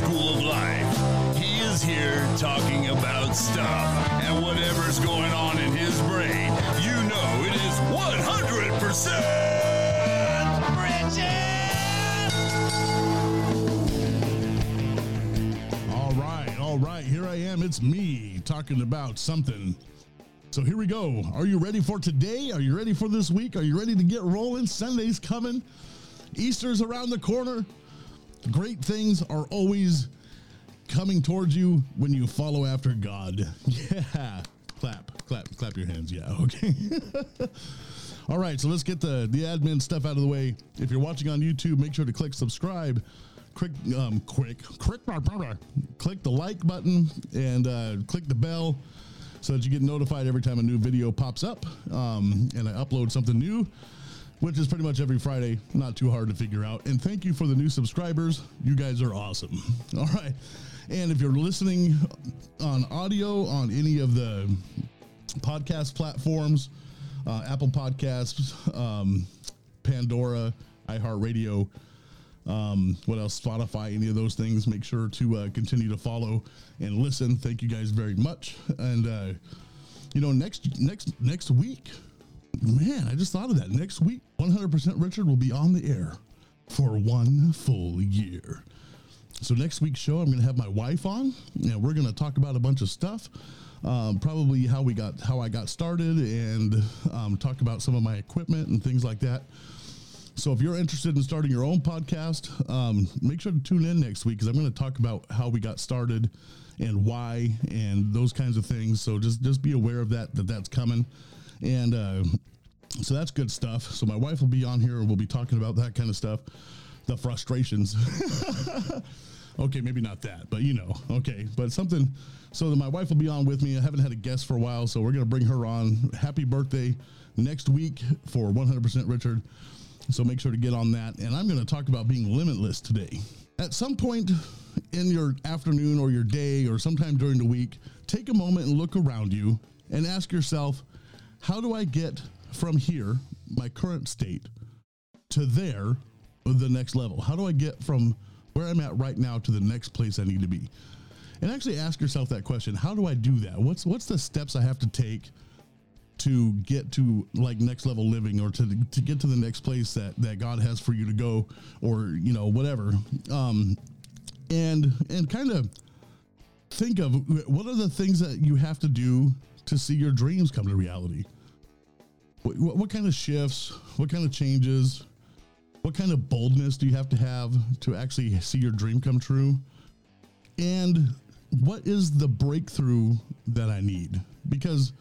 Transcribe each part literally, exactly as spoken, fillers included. School of Life. He is here talking about stuff and whatever's going on in his brain. You know it is one hundred percent Richard! All right, all right, here I am. It's me talking about something. So here we go. Are you ready for today? Are you ready for this week? Are you ready to get rolling? Sunday's coming. Easter's around the corner. Great things are always coming towards you when you follow after God. Yeah. Clap, clap, clap your hands. Yeah. Okay. All right. So let's get the, the admin stuff out of the way. If you're watching on YouTube, make sure to click subscribe. Click, um, quick, click, click the like button and uh, click the bell, so that you get notified every time a new video pops up, um, and I upload something new, which is pretty much every Friday. Not too hard to figure out. And thank you for the new subscribers. You guys are awesome. All right. And if you're listening on audio on any of the podcast platforms, uh, Apple Podcasts, um, Pandora, iHeartRadio, Um, what else, Spotify, any of those things, make sure to uh, continue to follow and listen. Thank you guys very much. And, uh, you know, next, next, next week, man, I just thought of that. Next week, one hundred percent Richard will be on the air for one full year. So next week's show, I'm going to have my wife on, and we're going to talk about a bunch of stuff. Um, probably how we got, how I got started, and, um, talk about some of my equipment and things like that. So if you're interested in starting your own podcast, um, make sure to tune in next week, because I'm going to talk about how we got started and why and those kinds of things. So just, just be aware of that, that that's coming. And uh, so that's good stuff. So my wife will be on here and we'll be talking about that kind of stuff, the frustrations. Okay, maybe not that, but you know, okay, but something. So that my wife will be on with me. I haven't had a guest for a while, so we're going to bring her on. Happy birthday next week for one hundred percent Richard. So make sure to get on that. And I'm going to talk about being limitless today. At some point in your afternoon or your day or sometime during the week, take a moment and look around you and ask yourself, how do I get from here, my current state, to there, the next level? How do I get from where I'm at right now to the next place I need to be? And actually ask yourself that question. How do I do that? What's what's the steps I have to take to get to like next level living, or to to get to the next place that, that God has for you to go, or, you know, whatever. Um, and, and kind of think of what are the things that you have to do to see your dreams come to reality? What, what, what kind of shifts, what kind of changes, what kind of boldness do you have to have to actually see your dream come true? And what is the breakthrough that I need? Because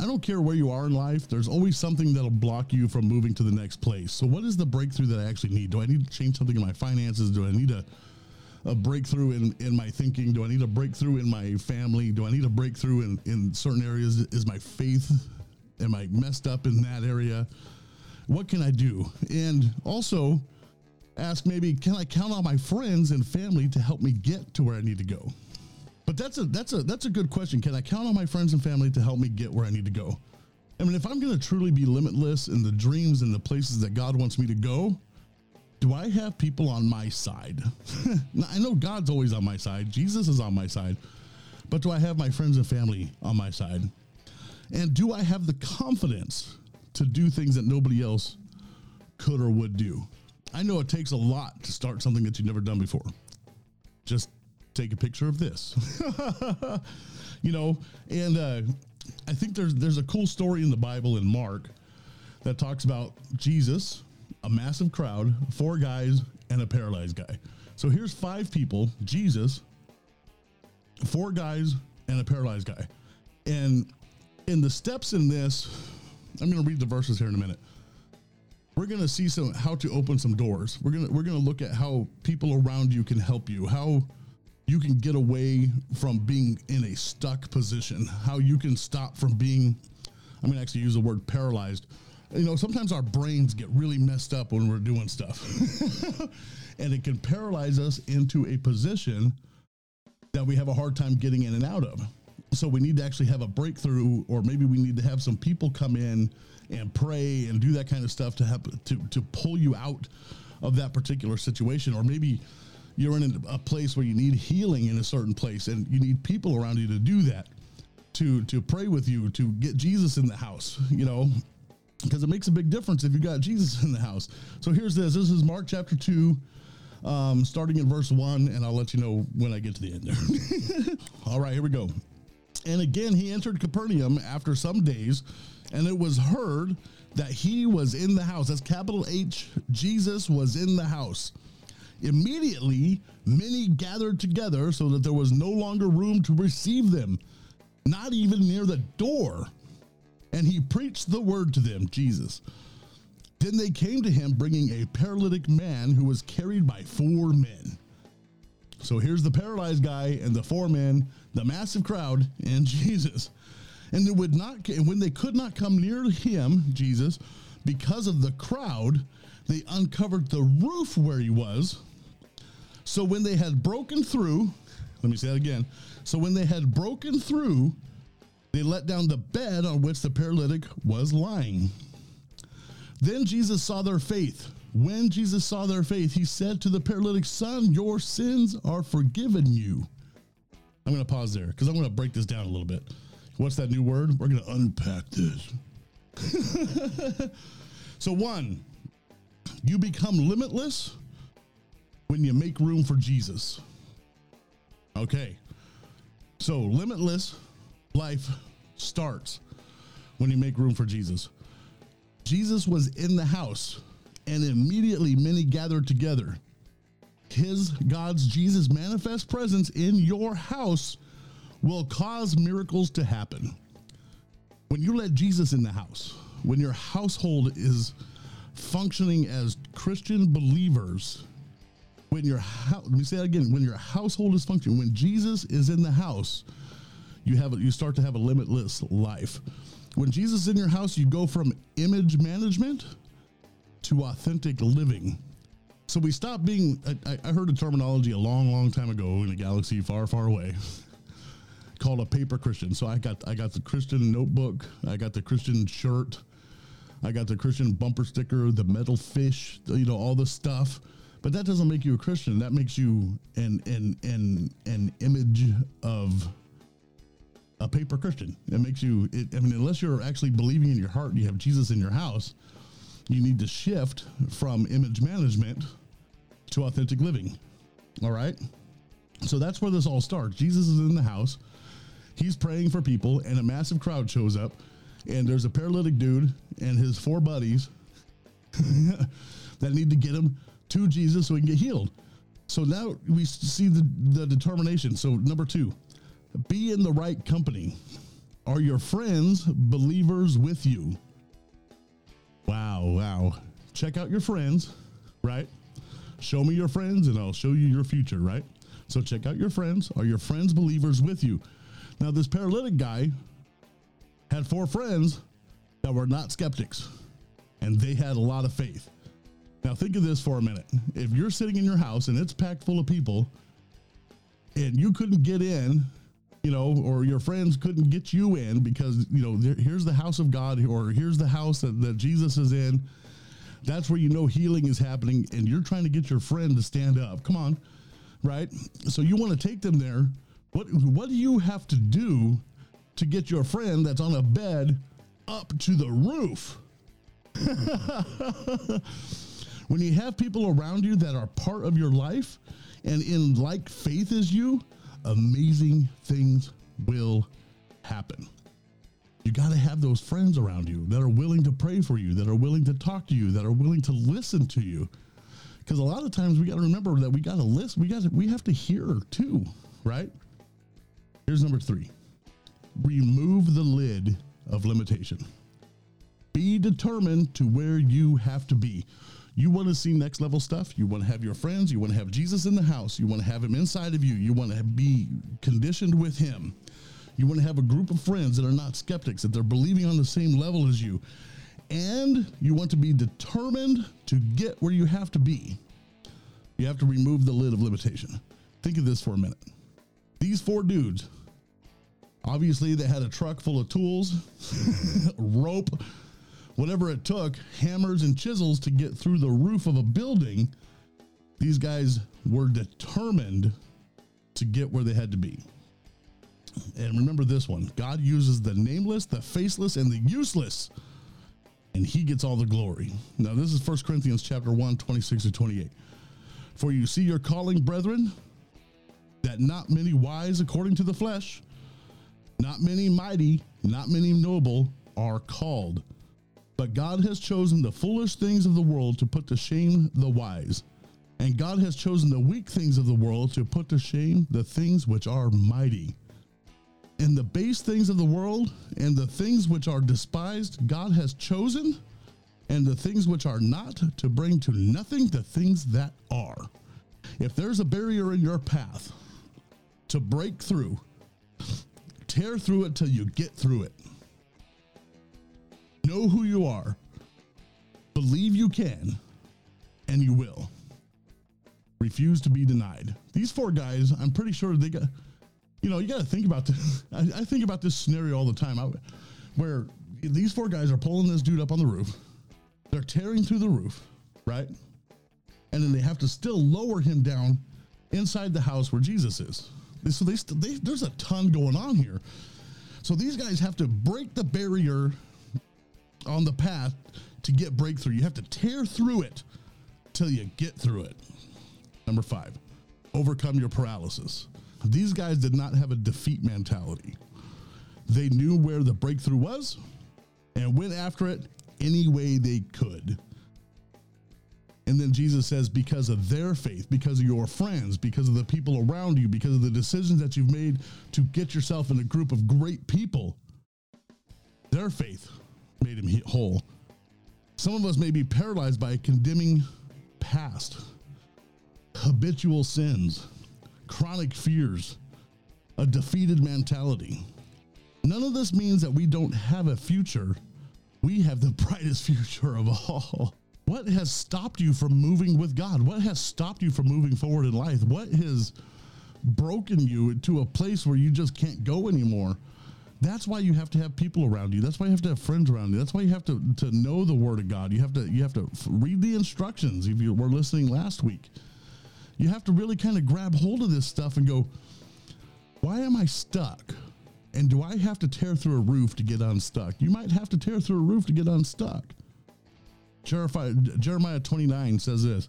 I don't care where you are in life, there's always something that'll block you from moving to the next place. So what is the breakthrough that I actually need? Do I need to change something in my finances? Do I need a, a breakthrough in, in my thinking? Do I need a breakthrough in my family? Do I need a breakthrough in, in certain areas? Is my faith, am I messed up in that area? What can I do? And also ask, maybe, can I count on my friends and family to help me get to where I need to go? But that's a that's a that's a good question. Can I count on my friends and family to help me get where I need to go? I mean, if I'm going to truly be limitless in the dreams and the places that God wants me to go, do I have people on my side? Now, I know God's always on my side. Jesus is on my side. But do I have my friends and family on my side? And do I have the confidence to do things that nobody else could or would do? I know it takes a lot to start something that you've never done before. Just take a picture of this, you know, and uh, I think there's there's a cool story in the Bible in Mark that talks about Jesus, a massive crowd, four guys, and a paralyzed guy. So here's five people: Jesus, four guys, and a paralyzed guy. And in the steps in this, I'm going to read the verses here in a minute. We're going to see some how to open some doors. We're gonna we're gonna look at how people around you can help you. How you can get away from being in a stuck position, how you can stop from being, I'm gonna actually use the word paralyzed. You know, sometimes our brains get really messed up when we're doing stuff and it can paralyze us into a position that we have a hard time getting in and out of. So we need to actually have a breakthrough, or maybe we need to have some people come in and pray and do that kind of stuff to help to, to pull you out of that particular situation. Or maybe you're in a place where you need healing in a certain place, and you need people around you to do that, to to pray with you, to get Jesus in the house, you know, because it makes a big difference if you got Jesus in the house. So here's this. This is Mark chapter two, um, starting in verse one, and I'll let you know when I get to the end there. All right, here we go. And again, he entered Capernaum after some days, and it was heard that he was in the house. That's capital H, Jesus was in the house. Immediately, many gathered together so that there was no longer room to receive them, not even near the door. And he preached the word to them, Jesus. Then they came to him bringing a paralytic man who was carried by four men. So here's the paralyzed guy and the four men, the massive crowd, and Jesus. And they would not, and when they could not come near him, Jesus, because of the crowd, they uncovered the roof where he was. So when they had broken through, let me say that again. So when they had broken through, they let down the bed on which the paralytic was lying. Then Jesus saw their faith. When Jesus saw their faith, he said to the paralytic, son, your sins are forgiven you. I'm going to pause there because I'm going to break this down a little bit. What's that new word? We're going to unpack this. So one, you become limitless when you make room for Jesus. Okay. So limitless life starts when you make room for Jesus. Jesus was in the house, and immediately many gathered together. His, God's, Jesus' manifest presence in your house will cause miracles to happen. When you let Jesus in the house, when your household is functioning as Christian believers, when your house, let me say that again, when your household is functioning, when Jesus is in the house, you have you start to have a limitless life. When Jesus is in your house, you go from image management to authentic living. So we stop being, I, I heard a terminology a long, long time ago in a galaxy far, far away called a paper Christian. So I got I got the Christian notebook, I got the Christian shirt, I got the Christian bumper sticker, the metal fish, you know, all this stuff. But that doesn't make you a Christian. That makes you an an an an image of a paper Christian. It makes you, it, I mean, unless you're actually believing in your heart and you have Jesus in your house, you need to shift from image management to authentic living. All right? So that's where this all starts. Jesus is in the house. He's praying for people, and a massive crowd shows up, and there's a paralytic dude and his four buddies that need to get him to Jesus so he can get healed. So now we see the, the determination. So number two, be in the right company. Are your friends believers with you? Wow, wow. Check out your friends, right? Show me your friends and I'll show you your future, right? So check out your friends. Are your friends believers with you? Now, this paralytic guy had four friends that were not skeptics, and they had a lot of faith. Now, think of this for a minute. If you're sitting in your house and it's packed full of people and you couldn't get in, you know, or your friends couldn't get you in because, you know, there, here's the house of God, or here's the house that, that Jesus is in. That's where you know healing is happening, and you're trying to get your friend to stand up. Come on. Right? So you want to take them there. What what do you have to do to get your friend that's on a bed up to the roof? When you have people around you that are part of your life and in like faith as you, amazing things will happen. You got to have those friends around you that are willing to pray for you, that are willing to talk to you, that are willing to listen to you. Because a lot of times we got to remember that we got to listen. We got to, we have to hear too, right? Here's number three. Remove the lid of limitation. Be determined to where you have to be. You want to see next level stuff. You want to have your friends. You want to have Jesus in the house. You want to have him inside of you. You want to be conditioned with him. You want to have a group of friends that are not skeptics, that they're believing on the same level as you. And you want to be determined to get where you have to be. You have to remove the lid of limitation. Think of this for a minute. These four dudes, obviously they had a truck full of tools, rope, whatever it took, hammers and chisels to get through the roof of a building. These guys were determined to get where they had to be. And remember this one, God uses the nameless, the faceless, and the useless, and he gets all the glory. Now, this is First Corinthians chapter one, twenty-six to twenty-eight. For you see your calling, brethren, that not many wise according to the flesh, not many mighty, not many noble are called. But God has chosen the foolish things of the world to put to shame the wise. And God has chosen the weak things of the world to put to shame the things which are mighty. And the base things of the world and the things which are despised, God has chosen, and the things which are not, to bring to nothing the things that are. If there's a barrier in your path, to break through, tear through it till you get through it. Know who you are, believe you can, and you will. Refuse to be denied. These four guys, I'm pretty sure they got, you know, you got to think about this. I, I think about this scenario all the time, I, where these four guys are pulling this dude up on the roof. They're tearing through the roof, right? And then they have to still lower him down inside the house where Jesus is. So they, st- they there's a ton going on here. So these guys have to break the barrier on the path to get breakthrough. You have to tear through it till you get through it. Number five, overcome your paralysis. These guys did not have a defeat mentality. They knew where the breakthrough was and went after it any way they could. And then Jesus says, because of their faith, because of your friends, because of the people around you, because of the decisions that you've made to get yourself in a group of great people, their faith made him whole. Some of us may be paralyzed by a condemning past, habitual sins, chronic fears, a defeated mentality. None of this means that we don't have a future. We have the brightest future of all. What has stopped you from moving with God? What has stopped you from moving forward in life? What has broken you to a place where you just can't go anymore? That's why you have to have people around you. That's why you have to have friends around you. That's why you have to, to know the Word of God. You have to you have to read the instructions if you were listening last week. You have to really kind of grab hold of this stuff and go, why am I stuck? And do I have to tear through a roof to get unstuck? You might have to tear through a roof to get unstuck. Jeremiah twenty-nine says this,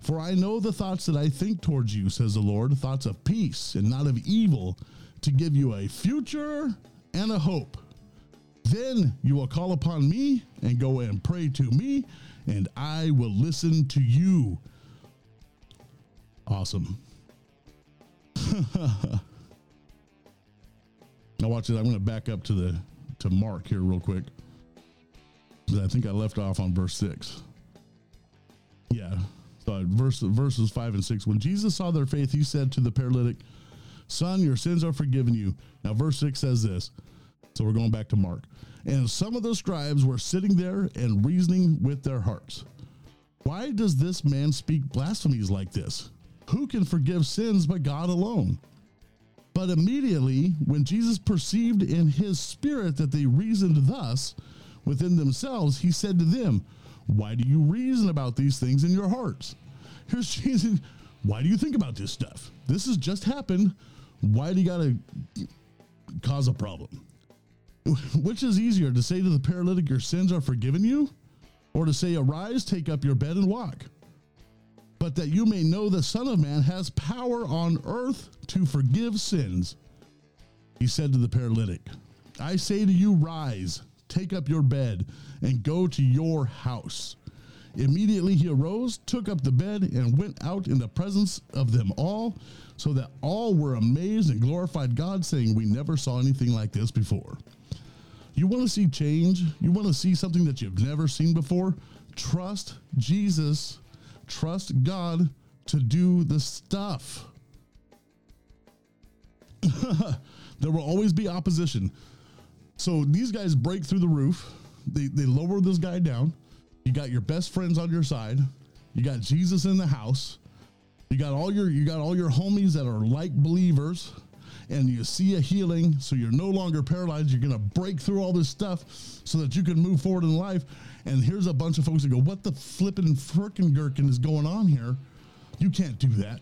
for I know the thoughts that I think towards you, says the Lord, thoughts of peace and not of evil, to give you a future and a hope. Then you will call upon me and go and pray to me, and I will listen to you. Awesome. Now watch this. I'm going to back up to the to Mark here real quick, because I think I left off on verse six. Yeah. So verse, verses five and six. When Jesus saw their faith, he said to the paralytic, son, your sins are forgiven you. Now verse six says this. So we're going back to Mark. And some of the scribes were sitting there and reasoning with their hearts. Why does this man speak blasphemies like this? Who can forgive sins but God alone? But immediately, when Jesus perceived in his spirit that they reasoned thus within themselves, he said to them, why do you reason about these things in your hearts? Here's Jesus. Why do you think about this stuff? This has just happened. Why do you got to cause a problem? Which is easier, to say to the paralytic, your sins are forgiven you, or to say, arise, take up your bed and walk? But that you may know the Son of Man has power on earth to forgive sins. He said to the paralytic, I say to you, rise, take up your bed, and go to your house. Immediately he arose, took up the bed, and went out in the presence of them all, so that all were amazed and glorified God, saying, we never saw anything like this before. You want to see change? You want to see something that you've never seen before? Trust Jesus. Trust God to do the stuff. There will always be opposition. So these guys break through the roof. They they lower this guy down. You got your best friends on your side. You got Jesus in the house. You got all your you got all your homies that are like believers, and you see a healing, so you're no longer paralyzed. You're going to break through all this stuff so that you can move forward in life. And here's a bunch of folks that go, what the flippin' frickin' gherkin is going on here? you can't do that.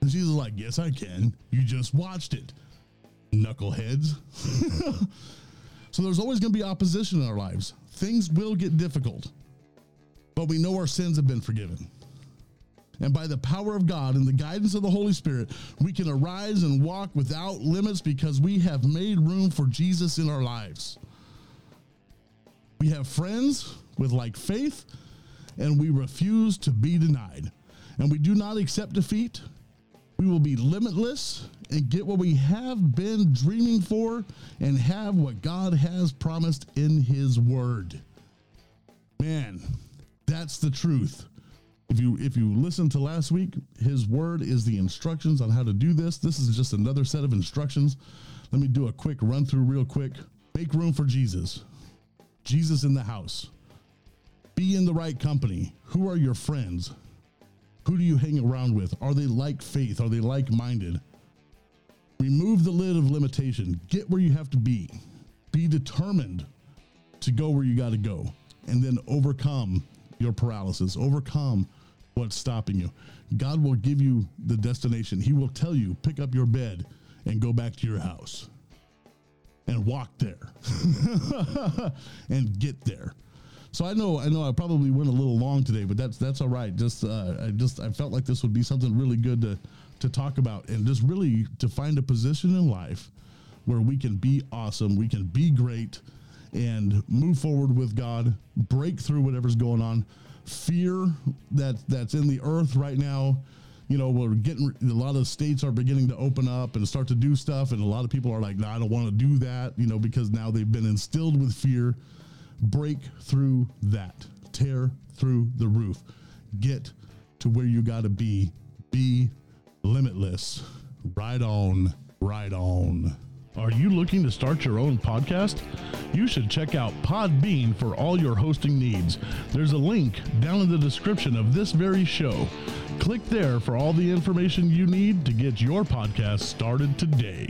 And she's like, yes, I can. You just watched it, knuckleheads. So there's always going to be opposition in our lives. Things will get difficult, but we know our sins have been forgiven. And by the power of God and the guidance of the Holy Spirit, we can arise and walk without limits because we have made room for Jesus in our lives. We have friends with like faith, and we refuse to be denied. And we do not accept defeat. We will be limitless and get what we have been dreaming for and have what God has promised in his word. Man, that's the truth. If you if you listen to last week, his word is the instructions on how to do this. This is just another set of instructions. Let me do a quick run through real quick. Make room for Jesus. Jesus in the house. Be in the right company. Who are your friends? Who do you hang around with? Are they like faith? Are they like-minded? Remove the lid of limitation. Get where you have to be. Be determined to go where you got to go. And then overcome your paralysis. Overcome what's stopping you. God will give you the destination. He will tell you, pick up your bed and go back to your house and walk there and get there. So I know, I know I probably went a little long today, but that's, that's all right. Just, uh, I just, I felt like this would be something really good to, to talk about and just really to find a position in life where we can be awesome. We can be great and move forward with God, break through whatever's going on, fear that that's in the earth right now. You know, we're getting, a lot of states are beginning to open up and start to do stuff. And a lot of people are like, no, I don't want to do that, you know, because now they've been instilled with fear. Break through that. Tear through the roof. Get to where you got to be. Be limitless. Right on. Right on. Are you looking to start your own podcast? You should check out Podbean for all your hosting needs. There's a link down in the description of this very show. Click there for all the information you need to get your podcast started today.